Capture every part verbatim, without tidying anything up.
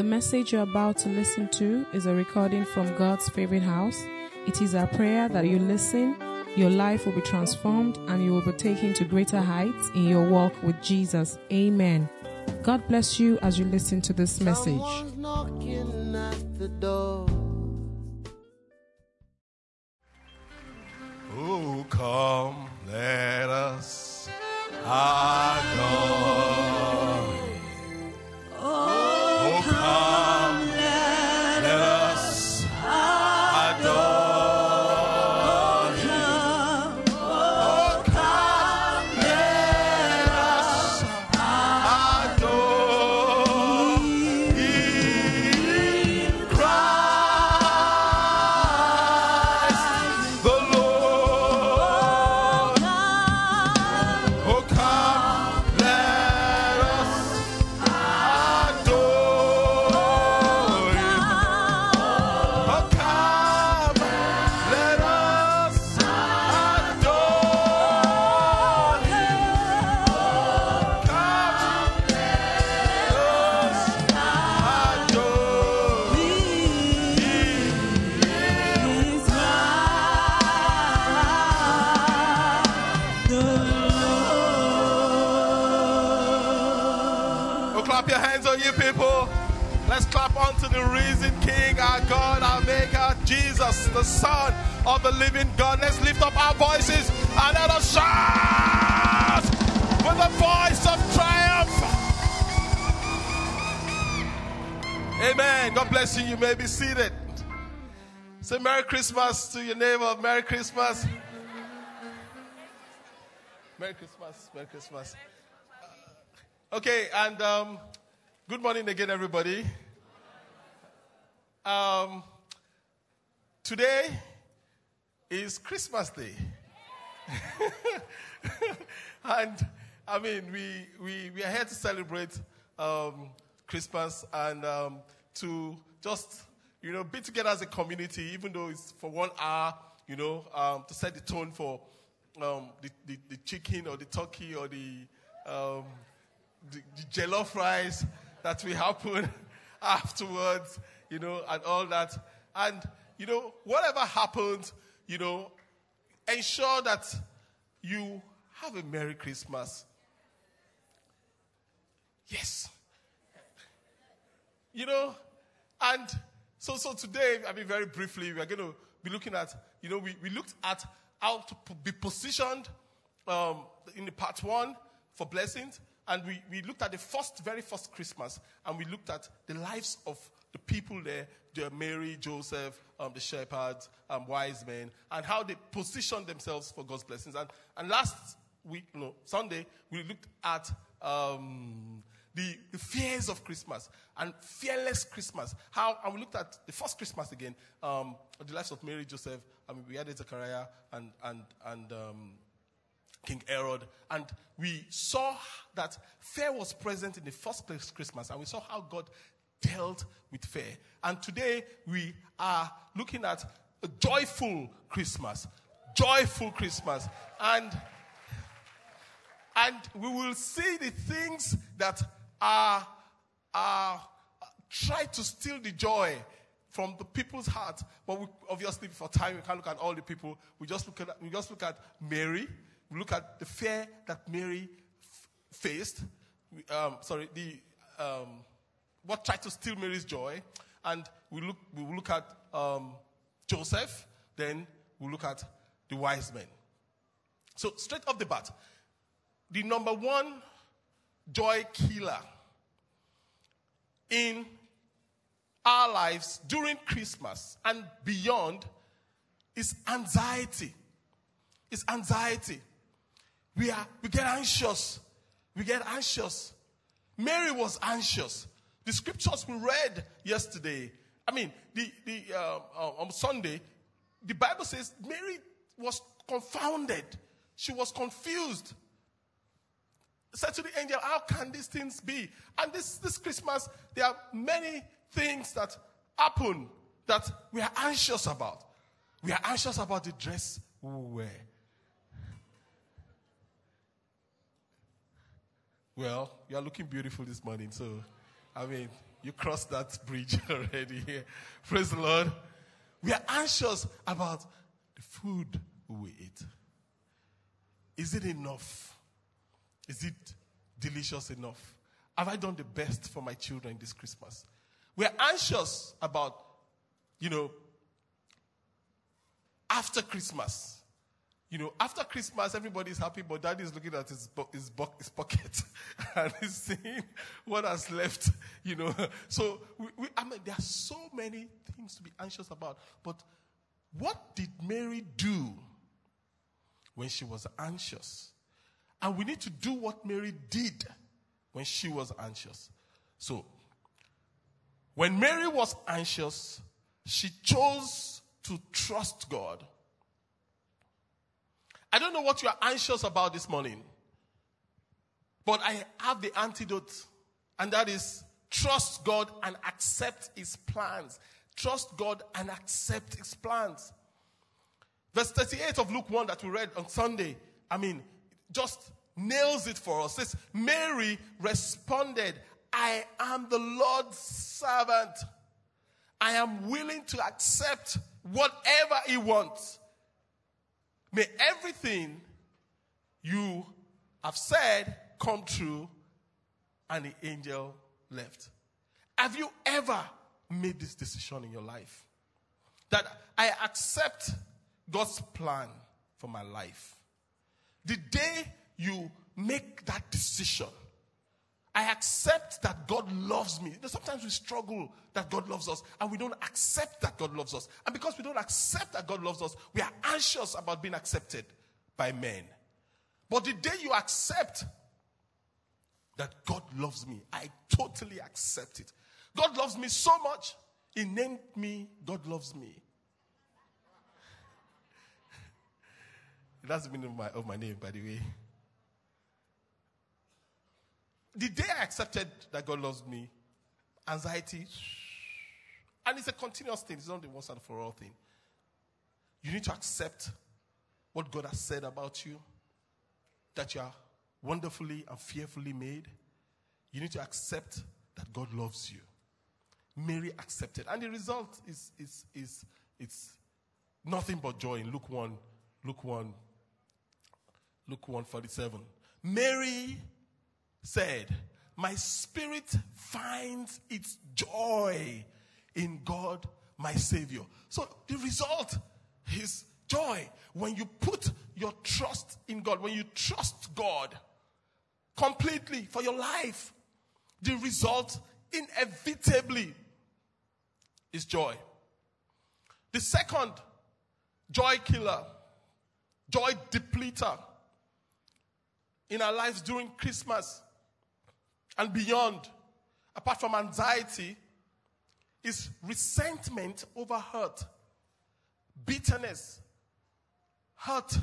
The message you're about to listen to is a recording from God's favorite house. It is our prayer that you listen, your life will be transformed, and you will be taken to greater heights in your walk with Jesus. Amen. God bless you as you listen to this message. Someone's knocking at the door. Oh, come, let us adore. Oh. Oh, come, let us adore Him. Oh, come, let us adore Him. Christ the Lord. Oh, come, let us adore. The Son of the Living God. Let's lift up our voices and let us shout with a voice of triumph. Amen. God bless you. You may be seated. Say Merry Christmas to your neighbor. Merry Christmas. Merry Christmas. Merry Christmas. Uh, okay, and um, good morning again, everybody. Um. Today is Christmas Day. And, I mean, we, we, we are here to celebrate um, Christmas and um, to just, you know, be together as a community, even though it's for one hour, you know, um, to set the tone for um, the, the, the chicken or the turkey or the, um, the, the jollof rice that will happen afterwards, you know, and all that. And you know, whatever happens, you know, ensure that you have a Merry Christmas. Yes. You know, and so so today, I mean, very briefly, we are going to be looking at, you know, we, we looked at how to be positioned um, in the part one for blessings. And we, we looked at the first, very first Christmas. And we looked at the lives of the people there, the Mary, Joseph, um, the shepherds, um, wise men, and how they positioned themselves for God's blessings. And, and last week, no, Sunday, we looked at um, the, the fears of Christmas and fearless Christmas. How, and we looked at the first Christmas again, um, the lives of Mary, Joseph, I mean, we had Zechariah and, and, and um, King Herod. And we saw that fear was present in the first Christmas, and we saw how God dealt with fear. And today we are looking at a joyful Christmas. Joyful Christmas. And and we will see the things that are, are try to steal the joy from the people's heart. But we, obviously for time we can't look at all the people. We just look at we just look at Mary. We look at the fear that Mary f- faced. We, um, sorry, the um, what tried to steal Mary's joy, and we look we will look at um, Joseph, then we'll look at the wise men. So straight off the bat, the number one joy killer in our lives during Christmas and beyond is anxiety. It's anxiety. We are we get anxious. We get anxious. Mary was anxious. The scriptures we read yesterday, I mean, the, the, uh, uh, on Sunday, the Bible says Mary was confounded. She was confused. Said to the angel, how can these things be? And this, this Christmas, there are many things that happen that we are anxious about. We are anxious about the dress we wear. Well, you are looking beautiful this morning, so... I mean, You crossed that bridge already. Praise the Lord. We are anxious about the food we eat. Is it enough? Is it delicious enough? Have I done the best for my children this Christmas? We are anxious about, you know, after Christmas. You know, after Christmas, everybody's happy, but daddy is looking at his bo- his, bo- his pocket and he's seeing what has left, you know. So, we, we, I mean, there are so many things to be anxious about. But what did Mary do when she was anxious? And we need to do what Mary did when she was anxious. So, when Mary was anxious, she chose to trust God. I don't know what you are anxious about this morning, but I have the antidote, and that is trust God and accept his plans. Trust God and accept his plans. Verse thirty-eight of Luke one that we read on Sunday, I mean, just nails it for us. It says, Mary responded, I am the Lord's servant. I am willing to accept whatever he wants. May everything you have said come true. And the angel left. Have you ever made this decision in your life? That I accept God's plan for my life. The day you make that decision, I accept that God loves me. You know, sometimes we struggle that God loves us, and we don't accept that God loves us. And because we don't accept that God loves us, we are anxious about being accepted by men. But the day you accept that God loves me, I totally accept it. God loves me so much, he named me God Loves Me. That's the meaning of my, of my name, by the way. The day I accepted that God loves me, anxiety, and it's a continuous thing. It's not the once and for all thing. You need to accept what God has said about you, that you are wonderfully and fearfully made. You need to accept that God loves you. Mary accepted. And the result is, is, is it's nothing but joy in Luke one, Luke one, Luke one forty-seven. Mary said, my spirit finds its joy in God, my Savior. So the result is joy. When you put your trust in God, when you trust God completely for your life, the result inevitably is joy. The second joy killer, joy depleter in our lives during Christmas and beyond, apart from anxiety, is resentment over hurt, bitterness, hurt.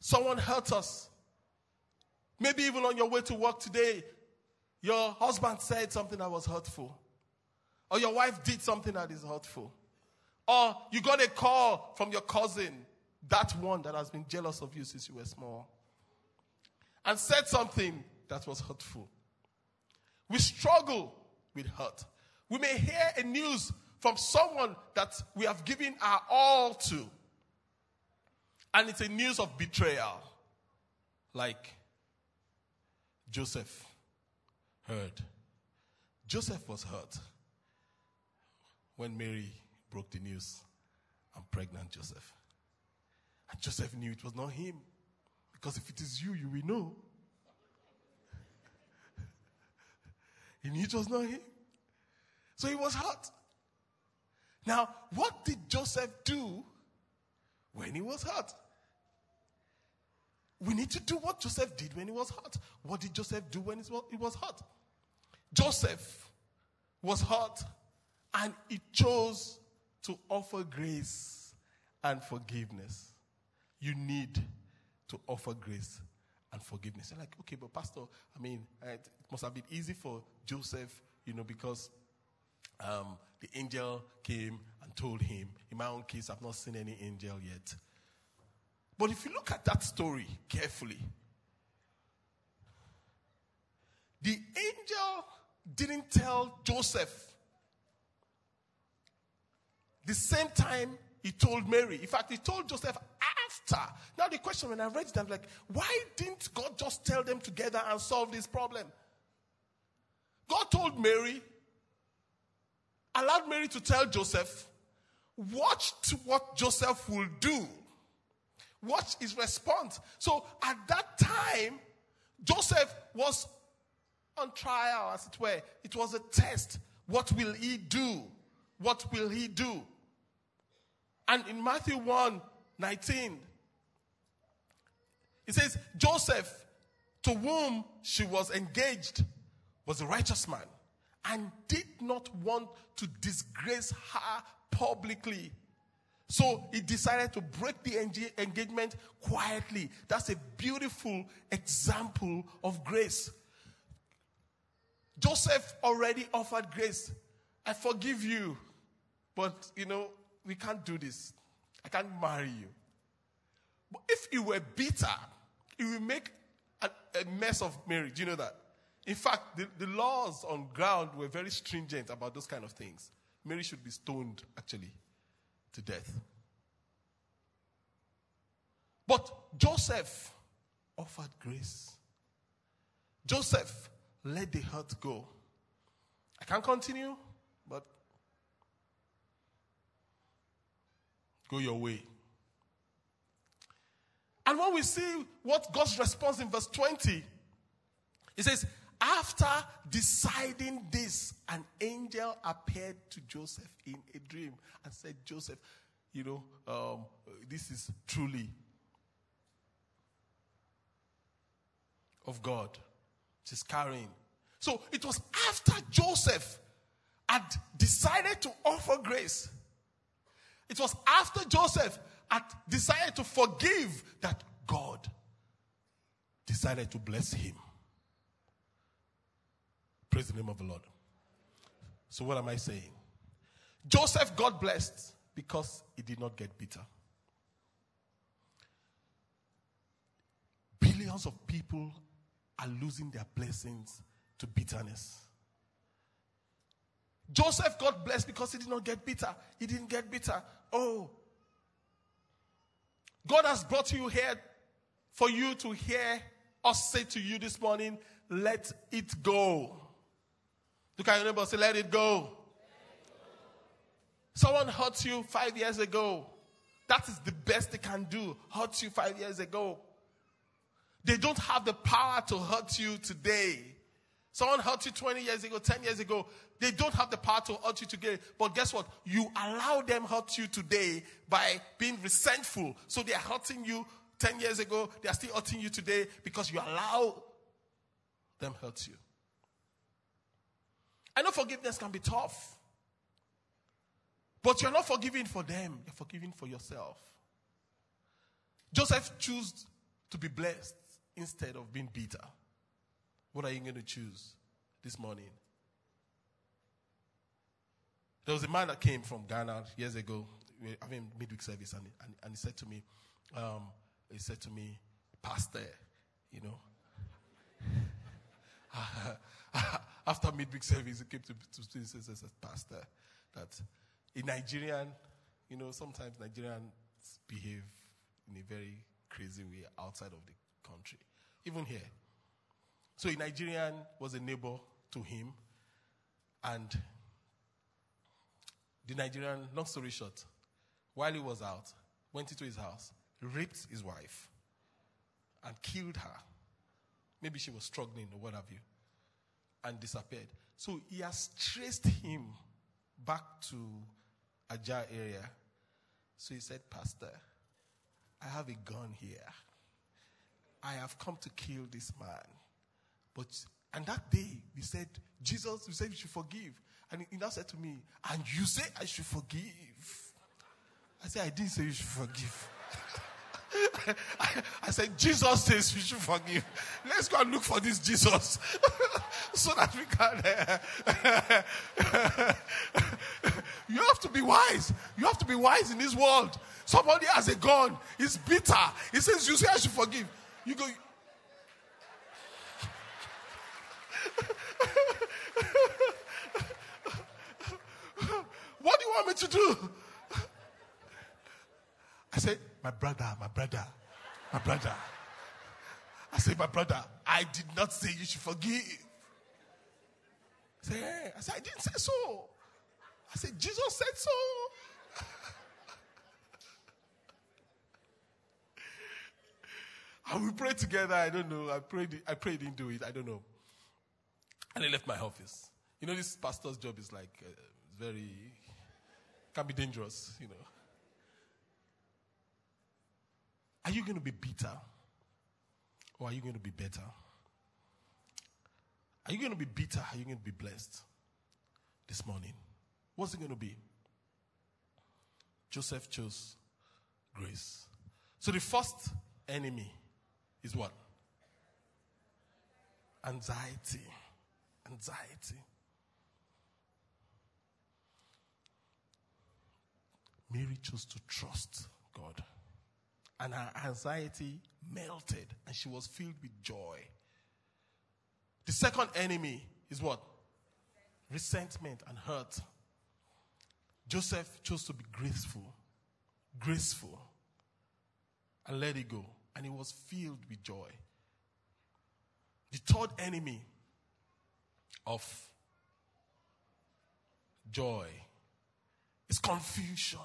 Someone hurt us. Maybe even on your way to work today, your husband said something that was hurtful, or your wife did something that is hurtful, or you got a call from your cousin, that one that has been jealous of you since you were small, and said something that was hurtful. We struggle with hurt. We may hear a news from someone that we have given our all to, and it's a news of betrayal, like Joseph heard. Joseph was hurt when Mary broke the news and pregnant Joseph. And Joseph knew it was not him, because if it is you, you will know. He knew it was not him. So he was hurt. Now, what did Joseph do when he was hurt? We need to do what Joseph did when he was hurt. What did Joseph do when he was hurt? Joseph was hurt, and he chose to offer grace and forgiveness. You need to offer grace and forgiveness. You're like, okay, but Pastor, I mean, it must have been easy for Joseph, you know, because um, the angel came and told him. In my own case, I've not seen any angel yet. But if you look at that story carefully, the angel didn't tell Joseph. The same time he told Mary. In fact, he told Joseph after. Now the question, when I read it, I'm like, why didn't God just tell them together and solve this problem? God told Mary, allowed Mary to tell Joseph, watched what Joseph will do. Watch his response. So at that time, Joseph was on trial, as it were. It was a test. What will he do? What will he do? And in Matthew one nineteen, it says, Joseph, to whom she was engaged, was a righteous man and did not want to disgrace her publicly. So he decided to break the engagement quietly. That's a beautiful example of grace. Joseph already offered grace. I forgive you, but, you know, we can't do this. I can't marry you. But if he were bitter, he would make a, a mess of marriage. You know that? In fact, the, the laws on ground were very stringent about those kind of things. Mary should be stoned, actually, to death. But Joseph offered grace. Joseph let the hurt go. I can't continue, but go your way. And when we see what God's response in verse twenty, it says, after deciding this, an angel appeared to Joseph in a dream and said, Joseph, you know, um, this is truly of God. She's carrying. So it was after Joseph had decided to offer grace. It was after Joseph had decided to forgive that God decided to bless him. Praise the name of the Lord. So what am I saying? Joseph got blessed because he did not get bitter. Billions of people are losing their blessings to bitterness. Joseph got blessed because he did not get bitter. He didn't get bitter. Oh, God has brought you here for you to hear us say to you this morning, let it go. Look at your neighbor and say, let it go. Let it go. Someone hurt you five years ago. That is the best they can do. Hurt you five years ago. They don't have the power to hurt you today. Someone hurt you twenty years ago, ten years ago. They don't have the power to hurt you today. But guess what? You allow them hurt you today by being resentful. So they are hurting you ten years ago. They are still hurting you today because you allow them hurt you. I know forgiveness can be tough. But you're not forgiving for them. You're forgiving for yourself. Joseph chose to be blessed instead of being bitter. What are you going to choose this morning? There was a man that came from Ghana years ago. We were having midweek service, and, and, and he said to me, um, he said to me, Pastor, you know, after midweek service, he came to me and said, Pastor, that in Nigerian, you know, sometimes Nigerians behave in a very crazy way outside of the country, even here. So a Nigerian was a neighbor to him, and the Nigerian, long story short, while he was out, went into his house, raped his wife, and killed her. Maybe she was struggling or what have you, and disappeared. So he has traced him back to Ajah area. So he said, Pastor, I have a gun here. I have come to kill this man. But, and that day, we said, Jesus, we said we should forgive. And he, he now said to me, and you say I should forgive. I said, I didn't say you should forgive. I, I, I said, Jesus says we should forgive. Let's go and look for this Jesus. So that we can. Uh, you have to be wise. You have to be wise in this world. Somebody has a gun. He's bitter. He says, you say I should forgive. You go... going to do? I said, my brother, my brother, my brother. I said, my brother, I did not say you should forgive. I said, hey. I said, I didn't say so. I said, Jesus said so. And we prayed together. I don't know. I prayed, I prayed he didn't do it. I don't know. And I left my office. You know, this pastor's job is like uh, very, can be dangerous, you know. Are you going to be bitter? Or are you going to be better? Are you going to be bitter? Are you going to be blessed this morning? What's it going to be? Joseph chose grace. So the first enemy is what? Anxiety. Anxiety. Mary chose to trust God. And her anxiety melted, and she was filled with joy. The second enemy is what? Resentment and hurt. Joseph chose to be graceful, graceful, and let it go. And he was filled with joy. The third enemy of joy is confusion.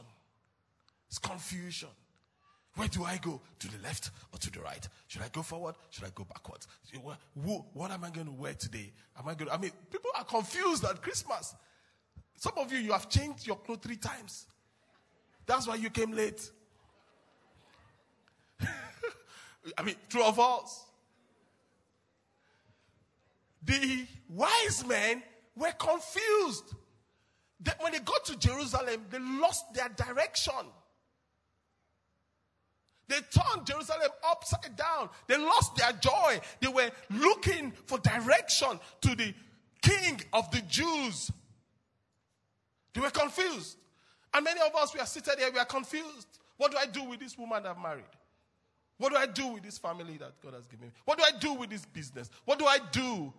It's confusion. Where do I go? To the left or to the right? Should I go forward? Should I go backwards? What, what am I going to wear today? Am I going to, I mean, people are confused at Christmas. Some of you, you have changed your clothes three times. That's why you came late. I mean, true or false? The wise men were confused. They, when they got to Jerusalem, they lost their direction. They turned Jerusalem upside down. They lost their joy. They were looking for direction to the king of the Jews. They were confused. And many of us, we are seated here, we are confused. What do I do with this woman I've married? What do I do with this family that God has given me? What do I do with this business? What do I do?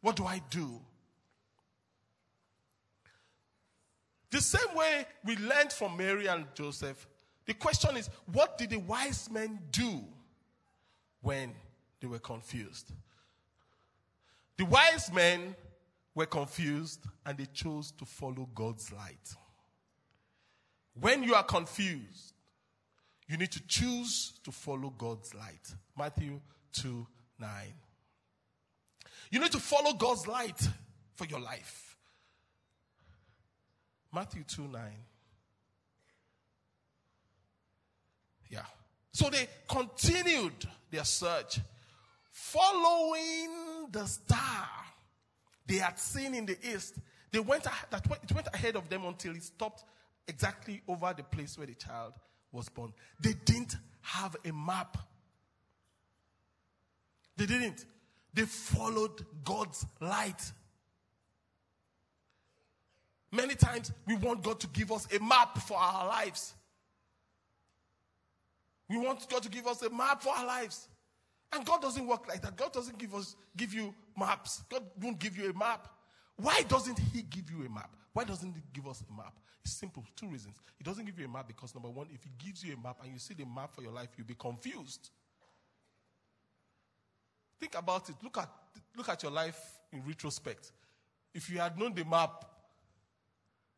What do I do? The same way we learned from Mary and Joseph, the question is, what did the wise men do when they were confused? The wise men were confused and they chose to follow God's light. When you are confused, you need to choose to follow God's light. Matthew two nine. You need to follow God's light for your life. Matthew two nine. Yeah. So they continued their search, following the star they had seen in the east. They went that went, it went ahead of them until it stopped exactly over the place where the child was born. They didn't have a map. They didn't. They followed God's light. Many times we want God to give us a map for our lives. We want God to give us a map for our lives. And God doesn't work like that. God doesn't give us, give you maps. God won't give you a map. Why doesn't he give you a map? Why doesn't he give us a map? It's simple. Two reasons. He doesn't give you a map because, number one, if he gives you a map and you see the map for your life, you'll be confused. Think about it. Look at, look at your life in retrospect. If you had known the map,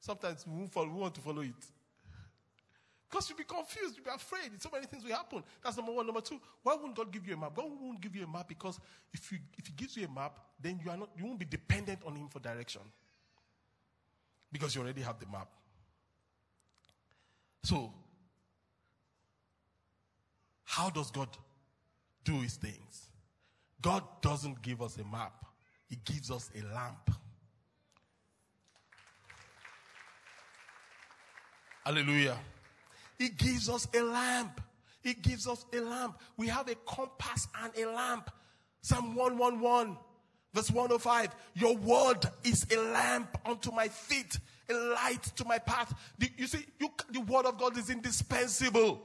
sometimes we won't follow, we want to follow it. Because you'll be confused, you'll be afraid. So many things will happen. That's number one. Number two, why won't God give you a map? God won't give you a map because if, you, if he gives you a map, then you, are not, you won't be dependent on him for direction. Because you already have the map. So, how does God do his things? God doesn't give us a map. He gives us a lamp. Hallelujah. He gives us a lamp. He gives us a lamp. We have a compass and a lamp. Psalm one eleven, verse one oh five. Your word is a lamp unto my feet, a light to my path. The, you see, you, the word of God is indispensable.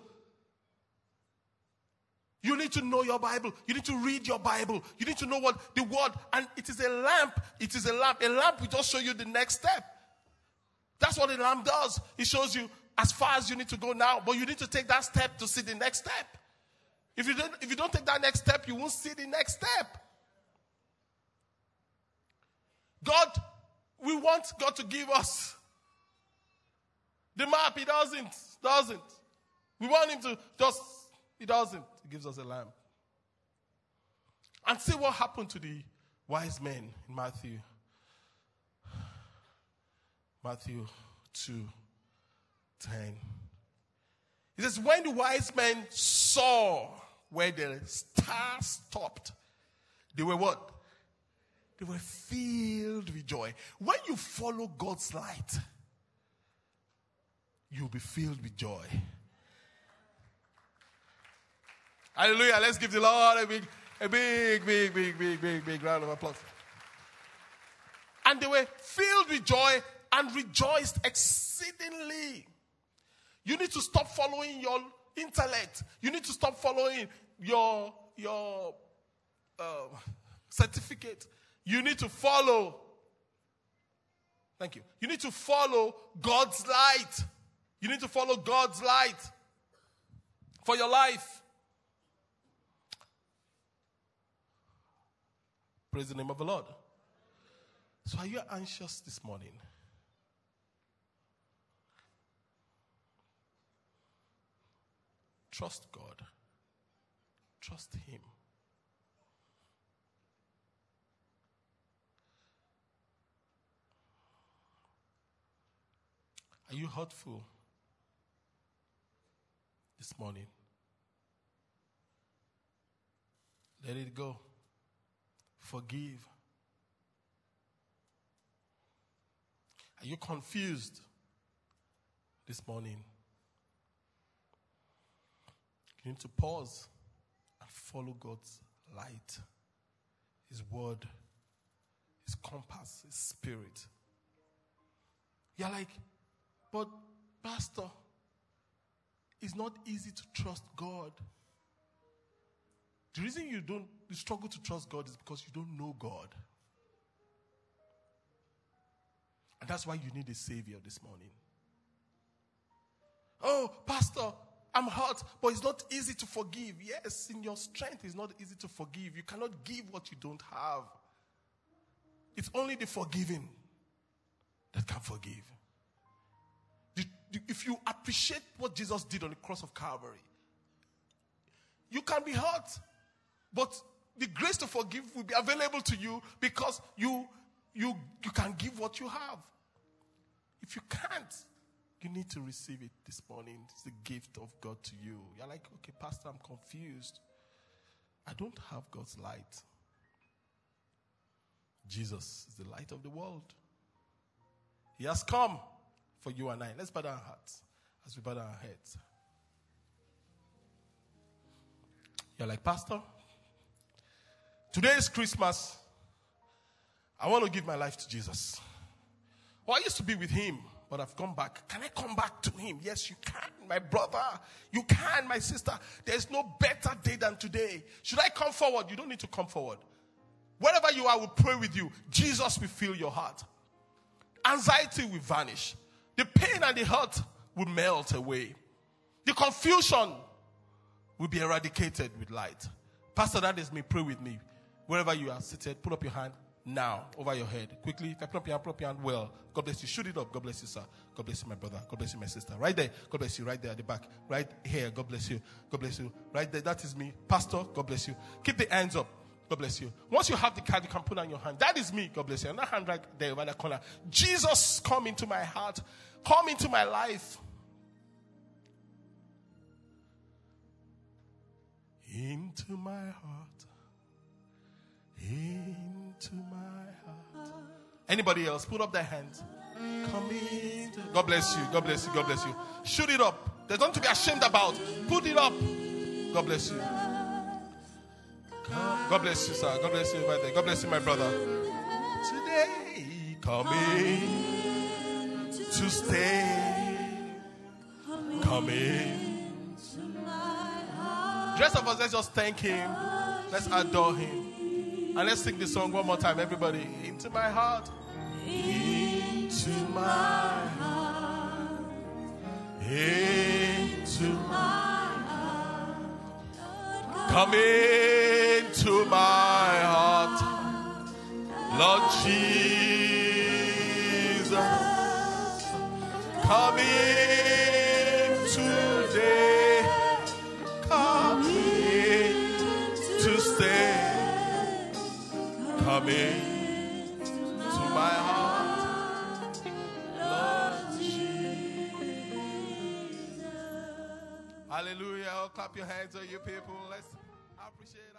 You need to know your Bible. You need to read your Bible. You need to know what the word, and it is a lamp. It is a lamp. A lamp will just show you the next step. That's what the lamp does. It shows you as far as you need to go now, but you need to take that step to see the next step. If you don't, if you don't take that next step, you won't see the next step. God, we want God to give us the map. He doesn't, doesn't. We want him to just, he doesn't. He gives us a lamp. And see what happened to the wise men in Matthew. Matthew two ten. It says, when the wise men saw where the star stopped, they were what? They were filled with joy. When you follow God's light, you'll be filled with joy. Hallelujah. Let's give the Lord a big, a big, big, big, big, big, big round of applause. And they were filled with joy and rejoiced exceedingly. You need to stop following your intellect. You need to stop following your, your uh, certificate. You need to follow. Thank you. You need to follow God's light. You need to follow God's light for your life. Praise the name of the Lord. So are you anxious this morning? Trust God. Trust him. Are you hurtful this morning? Let it go. Forgive. Are you confused this morning? You need to pause and follow God's light, his word, his compass, his spirit. You're like, but pastor, it's not easy to trust God. The reason you don't you struggle to trust God is because you don't know God. And that's why you need a savior this morning. Oh, pastor, I'm hurt, but it's not easy to forgive. Yes, in your strength, it's not easy to forgive. You cannot give what you don't have. It's only the forgiving that can forgive. The, the, if you appreciate what Jesus did on the cross of Calvary, you can be hurt, but the grace to forgive will be available to you because you you you can give what you have. If you can't, you need to receive it this morning. It's the gift of God to you. You're like, okay, pastor, I'm confused. I don't have God's light. Jesus is the light of the world. He has come for you and I. Let's bow our hearts as we bow our heads. You're like, pastor, today is Christmas. I want to give my life to Jesus. Well, I used to be with him, but I've come back. Can I come back to him? Yes, you can, my brother. You can, my sister. There's no better day than today. Should I come forward? You don't need to come forward. Wherever you are, we'll pray with you. Jesus will fill your heart. Anxiety will vanish. The pain and the hurt will melt away. The confusion will be eradicated with light. Pastor, that is me. Pray with me. Wherever you are seated, put up your hand now over your head. Quickly. If I put up your hand, put up your hand. Well, God bless you. Shoot it up. God bless you, sir. God bless you, my brother. God bless you, my sister. Right there. God bless you. Right there at the back. Right here. God bless you. God bless you. Right there. That is me. Pastor, God bless you. Keep the hands up. God bless you. Once you have the card, you can put on your hand. That is me. God bless you. And that hand right there over the corner. Jesus, come into my heart. Come into my life. Into my heart. Into my heart. Anybody else? Put up their hands. Come in. God bless you. God bless you. God bless you. Shoot it up. There's nothing to be ashamed about. Put it up. God bless you. God bless you, sir. God bless you, right there. God bless you, my brother. Today, coming to stay. Coming. The rest of us, let's just thank him. Let's adore him. And let's sing this song one more time, everybody. Into my heart. Into my heart. Come into my heart, Lord Jesus. Come in today. Come in to stay. Come in to my heart, Lord Jesus. Hallelujah. Clap your hands, all you people. Let's appreciate it.